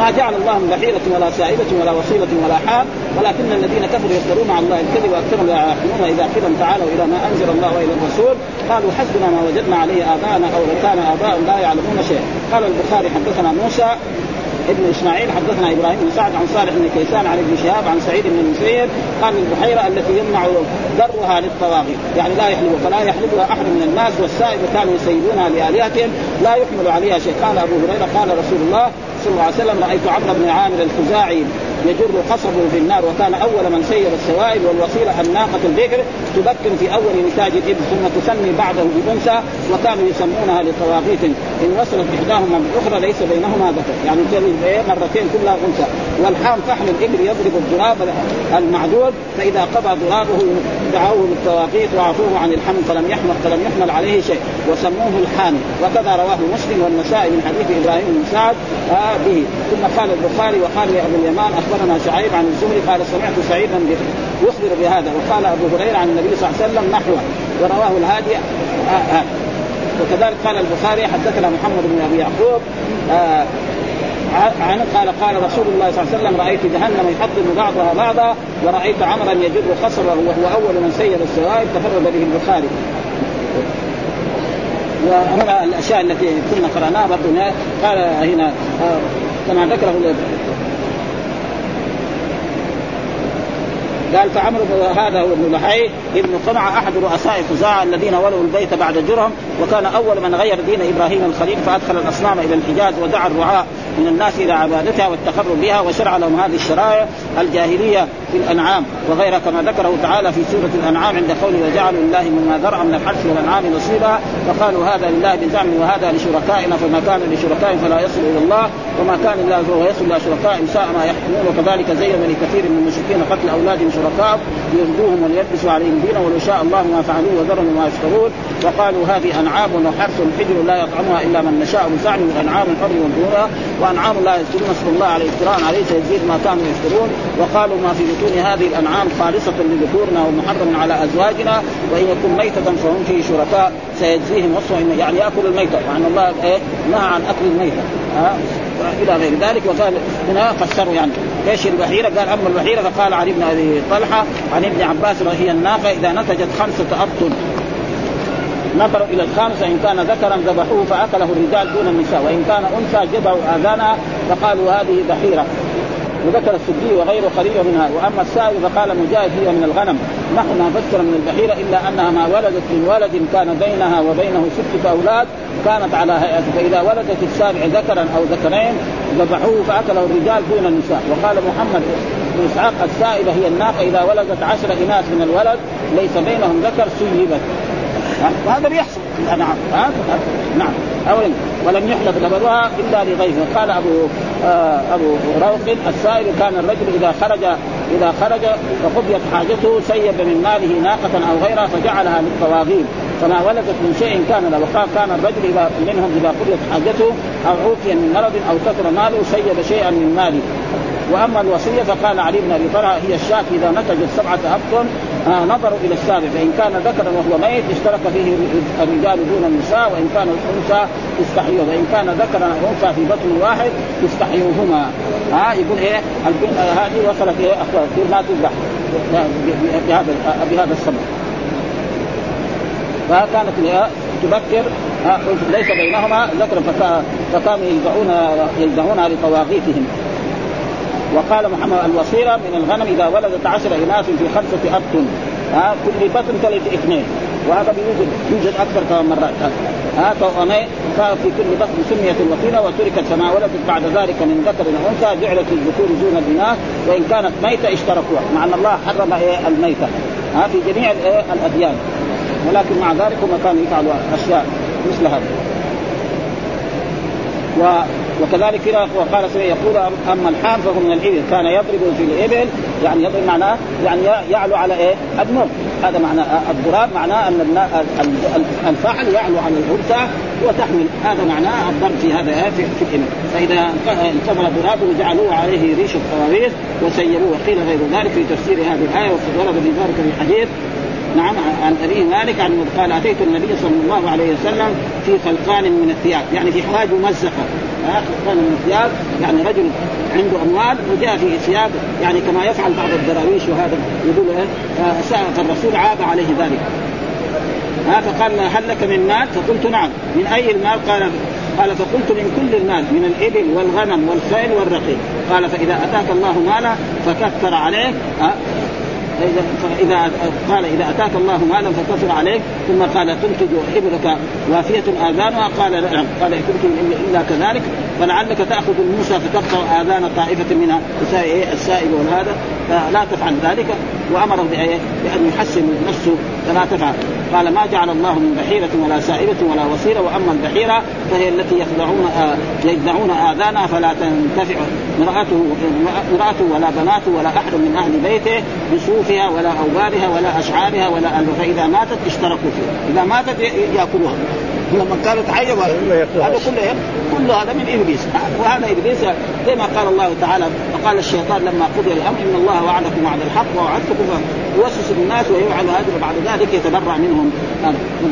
ما جعل الله من بحيرة ولا سائبة ولا وصيلة ولا حام ولكن الذين كفروا يفترون على الله الكذب وأكثرهم لا يعقلون. إذا قيل تعالوا إلى ما أنزل الله وإلى الرسول قالوا حسبنا ما وجدنا عليه آباءنا أو كان آباؤهم لا يعلمون شيئا. قال البخاري حدثنا موسى ابن إسماعيل حدثنا إبراهيم بن سعد عن صالح بن كيسان عن ابن شهاب عن سعيد بن المسيب قال البحيرة التي يمنع درها للطواغي يعني لا يحلبها فلا يحلبها أحد من الناس والسائب كانوا يسيبونها لآلهتهم لا يحمل عليها شيء. قال أبو هريرة قال رسول الله صلى الله عليه وسلم رأيت عمرو بن عامر الخزاعي يجر قصبه في النار وكان أول من سير السوائب. والوصيلة الناقة البكر تبكر في أول نتاج الإبل ثم تسمي بعده بأنثى وكانوا يسمونها لطواغيت إن وصلت إحداهما بالأخرى ليس بينهما ذكر يعني مرتين كلها أنثى. والحام فحم الإبل يضرب الذراب المعدود فإذا قضى ذرابه دعوه للطواغيت وعفوه عن الحمل فلم يحمل عليه شيء وسموه الحام. وكذا رواه مسلم والنسائي من حديث إبراهيم بن سعد به. ثم قال البخاري وقال لأبي اليمان أخبرنا شعيب عن الزهري قال سمعت سعيدا يخبر بهذا. وقال أبو هريرة عن النبي صلى الله عليه وسلم نحوه ورواه الهادي وكذلك قال البخاري حدثنا محمد بن أبي يعقوب عن قال رسول الله صلى الله عليه وسلم رأيت جهنم يحطم بعضها بعضا ورأيت عمرا يجر خصره وهو أول من سير السوائب تفرد به البخاري. وأما الأشياء التي كنا قرأناها برضو قال هنا كما ذكره قال فعمر هذا هو ابن لحي ابن قمع أحد رؤساء خزاعة الذين ولوا البيت بعد جرهم، وكان أول من غير دين إبراهيم الخليل، فأدخل الأصنام إلى الحجاز ودعا الرعاة من الناس إلى عبادتها والتقرب بها، وشرع لهم هذه الشرائع الجاهلية في الأنعام وغيرها، كما ذكره تعالى في سورة الأنعام عند قوله وجعلوا لله مما ذرع من الحرث والأنعام نصيبا، فقالوا هذا لله بزعم وهذا لشركائنا، فما كان لشركائهم فلا يصل إلى الله، وما كان الله فهو يصل إلى شركائهم ساء ما يحكمون، وكذلك زين لكثير من المشركين قتل أولادهم شركائهم ليردوهم وليلبسوا عليهم دينا ولو شاء الله ما فعلوه وذرهم وما يشكرون، وقالوا هذه أنعام وحرث حجر لا يطعمها إلا من نشاء وزعموا أنعام الأرض والدنيا وأنعام لا يذكرون اسم الله على افتراء عليه سيزيد ما كانوا يفترون، وقالوا ما في بطون هذه الأنعام خالصة لذكورنا ومحرم على أزواجنا، وإن يكن ميتة فهم فيه شركاء سيجزيهم وصفهم، يعني يأكل الميتة، وعن الله نهى عن أكل الميتة إلى غير ذلك. وقال هنا فسروا يعني ليش البحيرة، قال أما البحيرة فقال عربنا أبي طلحة عن ابن عباس وهي الناقة إذا نتجت 5 أبطن نظروا إلى الخامسة إن كان ذكرا ذبحوه فأكله الرجال دون النساء، وإن كان أنثى جبعوا آذانها فقالوا هذه بحيرة، وذكر السدي وغيره قريبا منها. وأما السائل فقال مجاهد هي من الغنم، نحن ما فسر من البحيرة إلا أنها ما ولدت من ولد كان بينها وبينه 6 أولاد كانت على هيئته، فإذا ولدت السابع ذكرا أو ذكرين ذبحوه فأكله الرجال دون النساء. وقال محمد بن إسحاق السائبة هي الناقة إذا ولدت 10 إناث من الولد ليس بينهم ذكر سيبت، وهذا بيحصل نعم نعم أولا ولم يحلق لبنها إلا لغيره. قال أبو روق السائل كان الرجل إذا خرج فقضيت حاجته سيب من ماله ناقة أو غيرها فجعلها للطواغين فما ولدت من شيء كان له. وقال كان الرجل منهم إذا قضيت حاجته أو عوفيا من مرض أو كثر ماله سيب شيئا من ماله. وأما الوصية فقال علي بن أبي طلحة هي الشاة إذا نتجت 7 أبطن نظروا إلى السابع فإن كان ذكرا وهو ميت اشترك فيه الرجال دون النساء، وإن كان الأنثى يستحيوا، وإن كان ذكرا والأنثى في بطن واحد يستحيوهما. يقول إيه هذه وصلت إيه أخوات لا تذبح بهذا السبب، فكانت تبكر ليس بينهما ذكر فقاموا يلدعونها لطواغيتهم. وقال محمد الوصيرة من الغنم إذا ولدت 10 إناث في 5 أبطن كل بطن 3 إثنين، وهذا يوجد أكثر كمان مرات طوامين في كل بطن سمية الوصيرة وتركت فما ولدت بعد ذلك من ذكر أنثى جعلت الذكور دون الإناث وإن كانت ميتة اشتركوها، مع أن الله حرم الميتة في جميع الأديان، ولكن مع ذلك هم كانوا يفعلوا أشياء مثل هذا. وكذلك هنا وقال سوي يقول أما الحام فهو من الإبل كان يضرب في الإبل، يعني يضرب معناه يعني يعلو على إيه النور، هذا معنى الضراب، معناه أن الفاعل يعلو على الأنثى وتحمل، هذا معناه الضرب في هذا في الإبل. فإذا انتظر ضرابه جعلوه عليه ريش الطواويس وسيبوه، قيل غير ذلك في تفسير هذه الآية. وقد ورد بذلك في الحديث نعم عن أبي مالك عن قال أتيت النبي صلى الله عليه وسلم في خلقان من الثياب، يعني في حواج ممزقة خلقان من الثياب، يعني رجل عنده أموال وجاء في ثياب يعني كما يفعل بعض الدراويش، وهذا يقول سألت الرسول عاب عليه ذلك فقال هل لك من مال؟ فقلت نعم. من أي المال؟ قال فقلت من كل المال من الإبل والغنم والخيل والرقيق. قال فإذا أتاك الله مالا فكثر عليه إذا أتاك الله مالا فكثر عليك. ثم قال تنتج إبلك وافية آذانها؟ قال نعم. قال كنت إلا كذلك فلعلك تأخذ الموسى فتقطع آذان طائفة منها السائب والهذا فلا تفعل ذلك، وأمر بأن يحسن نفسه فلا تفعل. قال ما جعل الله من بحيرة ولا سائبة ولا وصيرة، وأما البحيرة فهي التي يخدعون آذانها فلا تنتفع مرأته ولا بناته ولا أحد من أهل بيته بصوفها ولا أوبارها ولا أشعارها ولا ألوها، فإذا ماتت اشتركوا فيها، إذا ماتت يأكلوها. لما كانت حية هذا كله هذا من إبليس، وهذا إبليس زي ما قال الله تعالى وقال الشيطان لما قضي الأمر إن الله وعدكم وعد الحق ووعدتكم يوسوس الناس ويوعد هذا، بعد ذلك يتبرع منهم.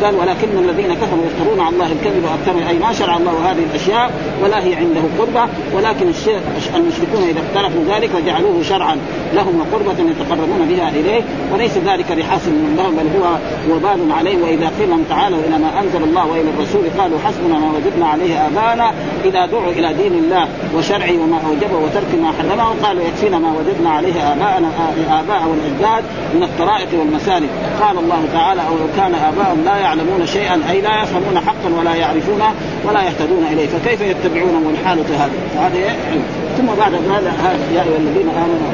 قال ولكن الذين كفروا يفترون على الله الكذب ويقترون أي ما شرع الله هذه الأشياء ولا هي عنده قربة، ولكن المشركون إذا اقترفوا ذلك وجعلوه شرعا لهم قربة يتقربون بها إليه، وليس ذلك بحاصل من الله بل هو وبال عليه. وإذا قيل لهم تعالوا إلى ما أنزل الله وإلى الرسول قالوا حسبنا ما وجدنا عليه آبانا، إذا دعوا إلى دين الله وشرعه وما أوجبه وترك ما حرمه قالوا يكفينا ما وجدنا عليه آباءنا آباء والأجداد من الطرائق والمسالك. قال الله تعالى أو كان آباءهم لا يعلمون شيئا أي لا يفهمون حقا ولا يعرفون ولا يهتدون إليه فكيف يتبعون والحالة هذا يعني. ثم بعد هذا يا أيها الذين آمنوا،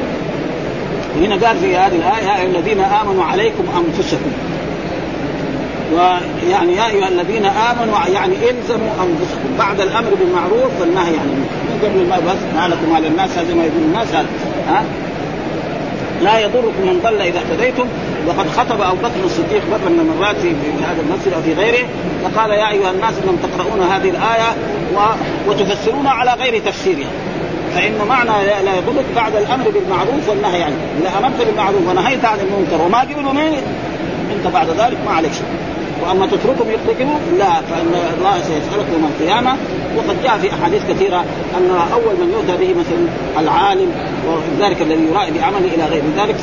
هنا قال في هذه الآية يا أيها الذين آمنوا عليكم أنفسكم، ويعني يا أيها الذين آمنوا يعني إلزموا أنفسكم بعد الأمر بالمعروف والنهي عن المنكر. قبل ما بس نعلكم على الناس هذا ما يقول الناس هذا لا يضركم من ضل إذا اهتديتم. وقد خطب أبو بكر الصديق مرة من المرات في هذا المسجد أو في غيره فقال يا أيها الناس إنكم تقرؤون هذه الآية وتفسرون على غير تفسيرها، فإن معنى لا يضرك بعد الأمر بالمعروف والنهي عنه، إذا أمرت بالمعروف ونهيت عن المنكر وما قبلوا منه أنت بعد ذلك ما عليك شيء، وأما تتركهم يرتكبوا لا فإن الله سيسألك يوم القيامة. وقد جاء في أحاديث كثيرة أن أول من يؤتى به مثلا العالم وذلك الذي يرائي بعمله إلى غير ذلك،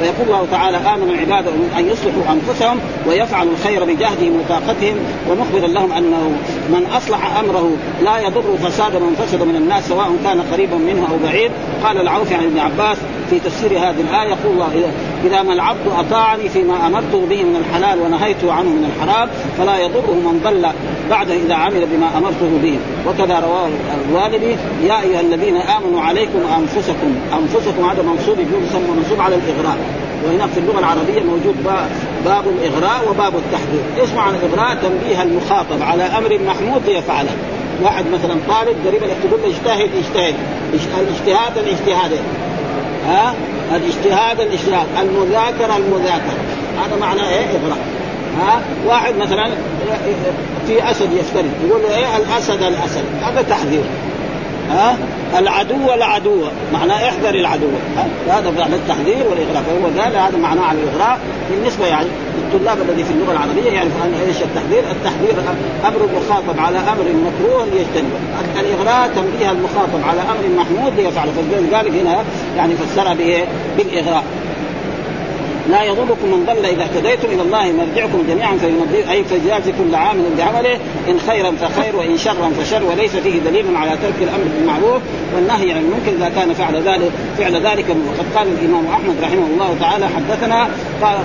فيقول الله تعالى آمن العباد أن يصلحوا أنفسهم ويفعلوا الخير بجهدهم وطاقتهم، ومخبرا لهم أنه من أصلح أمره لا يضر فسادا من فسد من الناس سواء كان قريبا منه أو بعيد. قال العوفي عن ابن عباس في تفسير هذه الآية يقول الله إذا ما العبد أطاعني فيما أمرته به من الحلال ونهيته عنه من الحرام فلا يضره من ضل بعد إذا عمل بما أمرته به. وكذا رواه الوالدي يا أيها الذين آمنوا عليكم أنفسكم، أنفسكم هذا منصوب يسمى منصوب على الإغراء، وهنا في اللغة العربية موجود باب الإغراء وباب التحذير. اسمع عن الإغراء تنبيه المخاطب على أمر محمود يفعله. واحد مثلا طالب قريبا يقول اجتهد الاجتهاد الاجتهاد المذاكرة هذا معنى إغراء. واحد مثلا في أسد يفترد يقول له الأسد هذا تحذير. العدو معناه احذر العدو، هذا معنى التحذير والإغراء، فهو قال هذا معناه على الإغراء بالنسبة يعني الطلاب الذي في اللغة العربية يعرف يعني أن إيش التحذير. التحذير أمر المخاطب على أمر مكروه يجتنبه، الإغراء تنبيه المخاطب على أمر محمود ليفعله، فذلك هنا يعني فسر به بالإغراء. لا يضركم من ضل إذا اهتديتم إلى الله مرجعكم جميعا فيجازي كل عامل بعمله إن خيرا فخير وإن شرا فشر، وليس فيه دليل على ترك الأمر بالمعروف والنهي عن المنكر إذا كان فعل ذلك. وقد قال الإمام أحمد رحمه الله تعالى حدثنا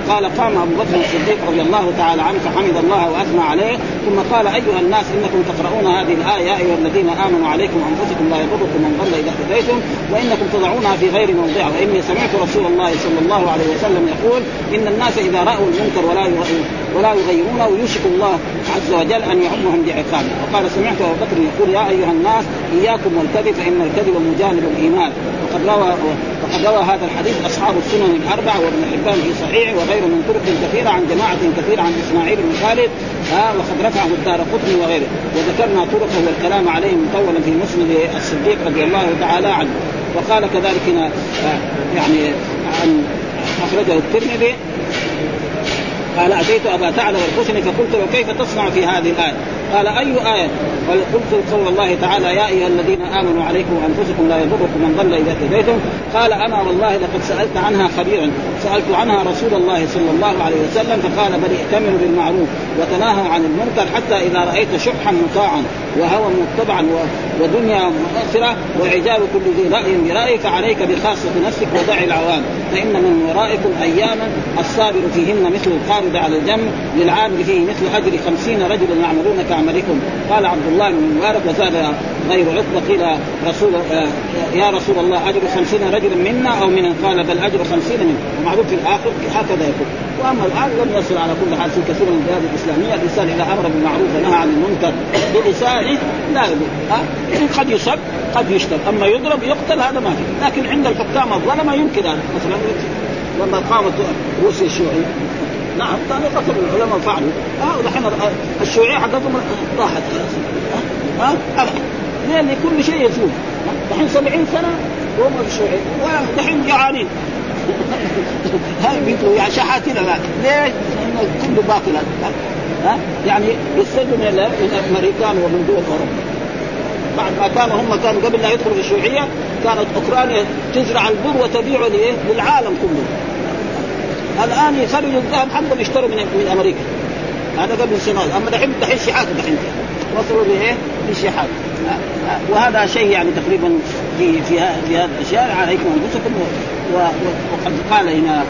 قال قام أبو بكر الصديق رضي الله تعالى عنه فحمد الله وأثنى عليه ثم قال أيها الناس إنكم تقرؤون هذه الآية يا أيها الذين آمنوا عليكم أنفسكم لا يضركم من ضل إذا اهتديتم وإنكم تضعونها في غير موضعها. وإني سمعت رسول الله صلى الله عليه وسلم يقول إن الناس إذا رأوا المنكر ولا يغيرونه ويشك الله عز وجل أن يعمهم بعقابه. وقال سمعت أبو بكر يقول يا أيها الناس إياكم والكذب فإن الكذب مجانب الإيمان. وقد روى هذا الحديث أصحاب السنن الأربع وابن حبان في صحيح وغيره من طرق كثيرة عن جماعة كثيرة عن إسماعيل بن خالد وقد رفعه الدارقطني وغيره. وذكرنا طرقه والكلام عليه مطولا في مسند الصديق رضي الله تعالى عنه. وقال كذلك هنا يعني عن أخرجه الترمذي قال أتيت أبا ثعلبة الخشني فقلت له كيف تصنع في هذه الآية؟ قال أي آية؟ قلت قول الله تعالى يا أيها الذين آمنوا عليكم أنفسكم لا يضركم من ضل إذا اهتديتم. قال أنا والله لقد سألت عنها خبيرا، سألت عنها رسول الله صلى الله عليه وسلم فقال بل ائتمروا بالمعروف وتناهوا عن المنكر حتى إذا رأيت شحا مطاعا وهوى متبعا ودنيا مؤثرة وعجال كل ذي رأي برأي فعليك بخاصة نفسك ودع العوام فإن من ورائكم أياما الصابر فيهن مثل القارض على الجمر للعامل فيه مثل أجر 50 رجلا يعملون كعملكم. قال عبد الله بن مبارك وزاد غير عتبة قيل يا رسول الله أجر 50 رجلا منا أو منا؟ قال بل أجر 50 منه، ومعروف في الآخر هكذا يكون. وأما الآن لم يصل على كل حال في كثير من البلاد الإسلامية الإنسان إذا أمر بالمعروف ونهى عن المنكر بلسانه لا قد يصب قد يشتم، أما يضرب يقتل هذا ما فيه. لكن عند الحكام الظلمة يمكن هذا، مثلا لما قامت روسيا الشيوعية نعم قتلوا العلماء فعلوا ونحن الشيوعية حقتهم راحت لأن كل شيء يزول نحن 70 سنة وهم الشيوعية ونحن جعانين هاي بيقولوا يا شحاتين الآن ليش؟ كله باطل هذا، يعني يستجوا من الأمريكان ومن دول أوروبا. بعد ما كانوا هم كانوا قبل لا يدخلوا في الشيوعية كانت أوكرانيا تزرع البر وتبيع للعالم كله. الآن يخرجوا الذهب حقهم يشتروا من أمريكا. هذا قبل الصناعة، أما دحين شحات دحين وصلوا لإيه؟ للشحات. وهذا شيء يعني تقريبا في هذا الأشياء عليكم أنفسكم. وقد قال هنا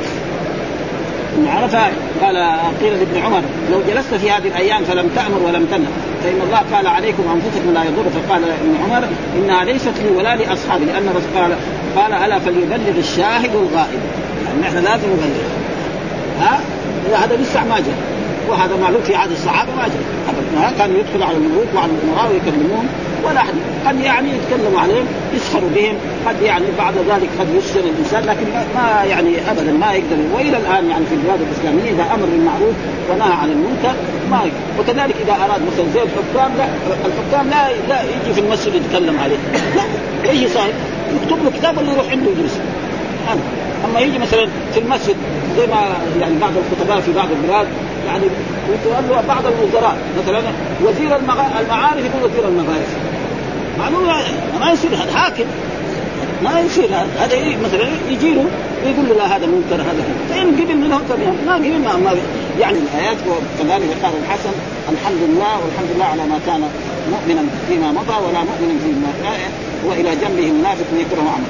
من عرفة قال قيل لابن عمر لو جلست في هذه الأيام فلم تأمر ولم تنه فإن الله قال عليكم أنفسكم لا يضر، فقال ابن عمر إنها ليست لي ولا لأصحابي لأن رسول الله قال ألا فليبلغ الشاهد الغائب، يعني نحن لازم نبلغ. هذا لسه ما جاء، وهذا معلوم في عهد الصحابة ما جاء، كانوا يدخل على الملوك وعلى الأمراء ويكلمون ولا أحد قد يعني يتكلم عليهم يسخروا بهم، قد يعني بعد ذلك قد يسخر الإنسان، لكن ما يعني أبدا ما يقدر. وإلى الآن يعني في البلاد الإسلامية إذا أمر بالمعروف ونهى عن المنكر ما يقدر. وكذلك إذا أراد مثلا زي الحكام، الحكام لا يجي في المسجد يتكلم عليه، لا يجي صاحب يكتب له كتاب اللي يروح عنده يجلس. أما يجي مثلا في المسجد زي ما يعني بعض الخطباء في بعض البلاد يعني يقولوا بعض الوزراء مثلا وزير المعارف يقول وزير المغارب، معلومة ما يصير هذا حاكم، ما يصير هذا مثلا يجيله يقول له لا هذا منكر هذا، فإن قبل منه تبين ما قبل ما يعني الآيات. وكذلك قال الحسن الحمد لله والحمد لله على ما كان مؤمنا فيما مضى ولا مؤمنا فيما جاء وإلى جنبه منافق يكره عمل.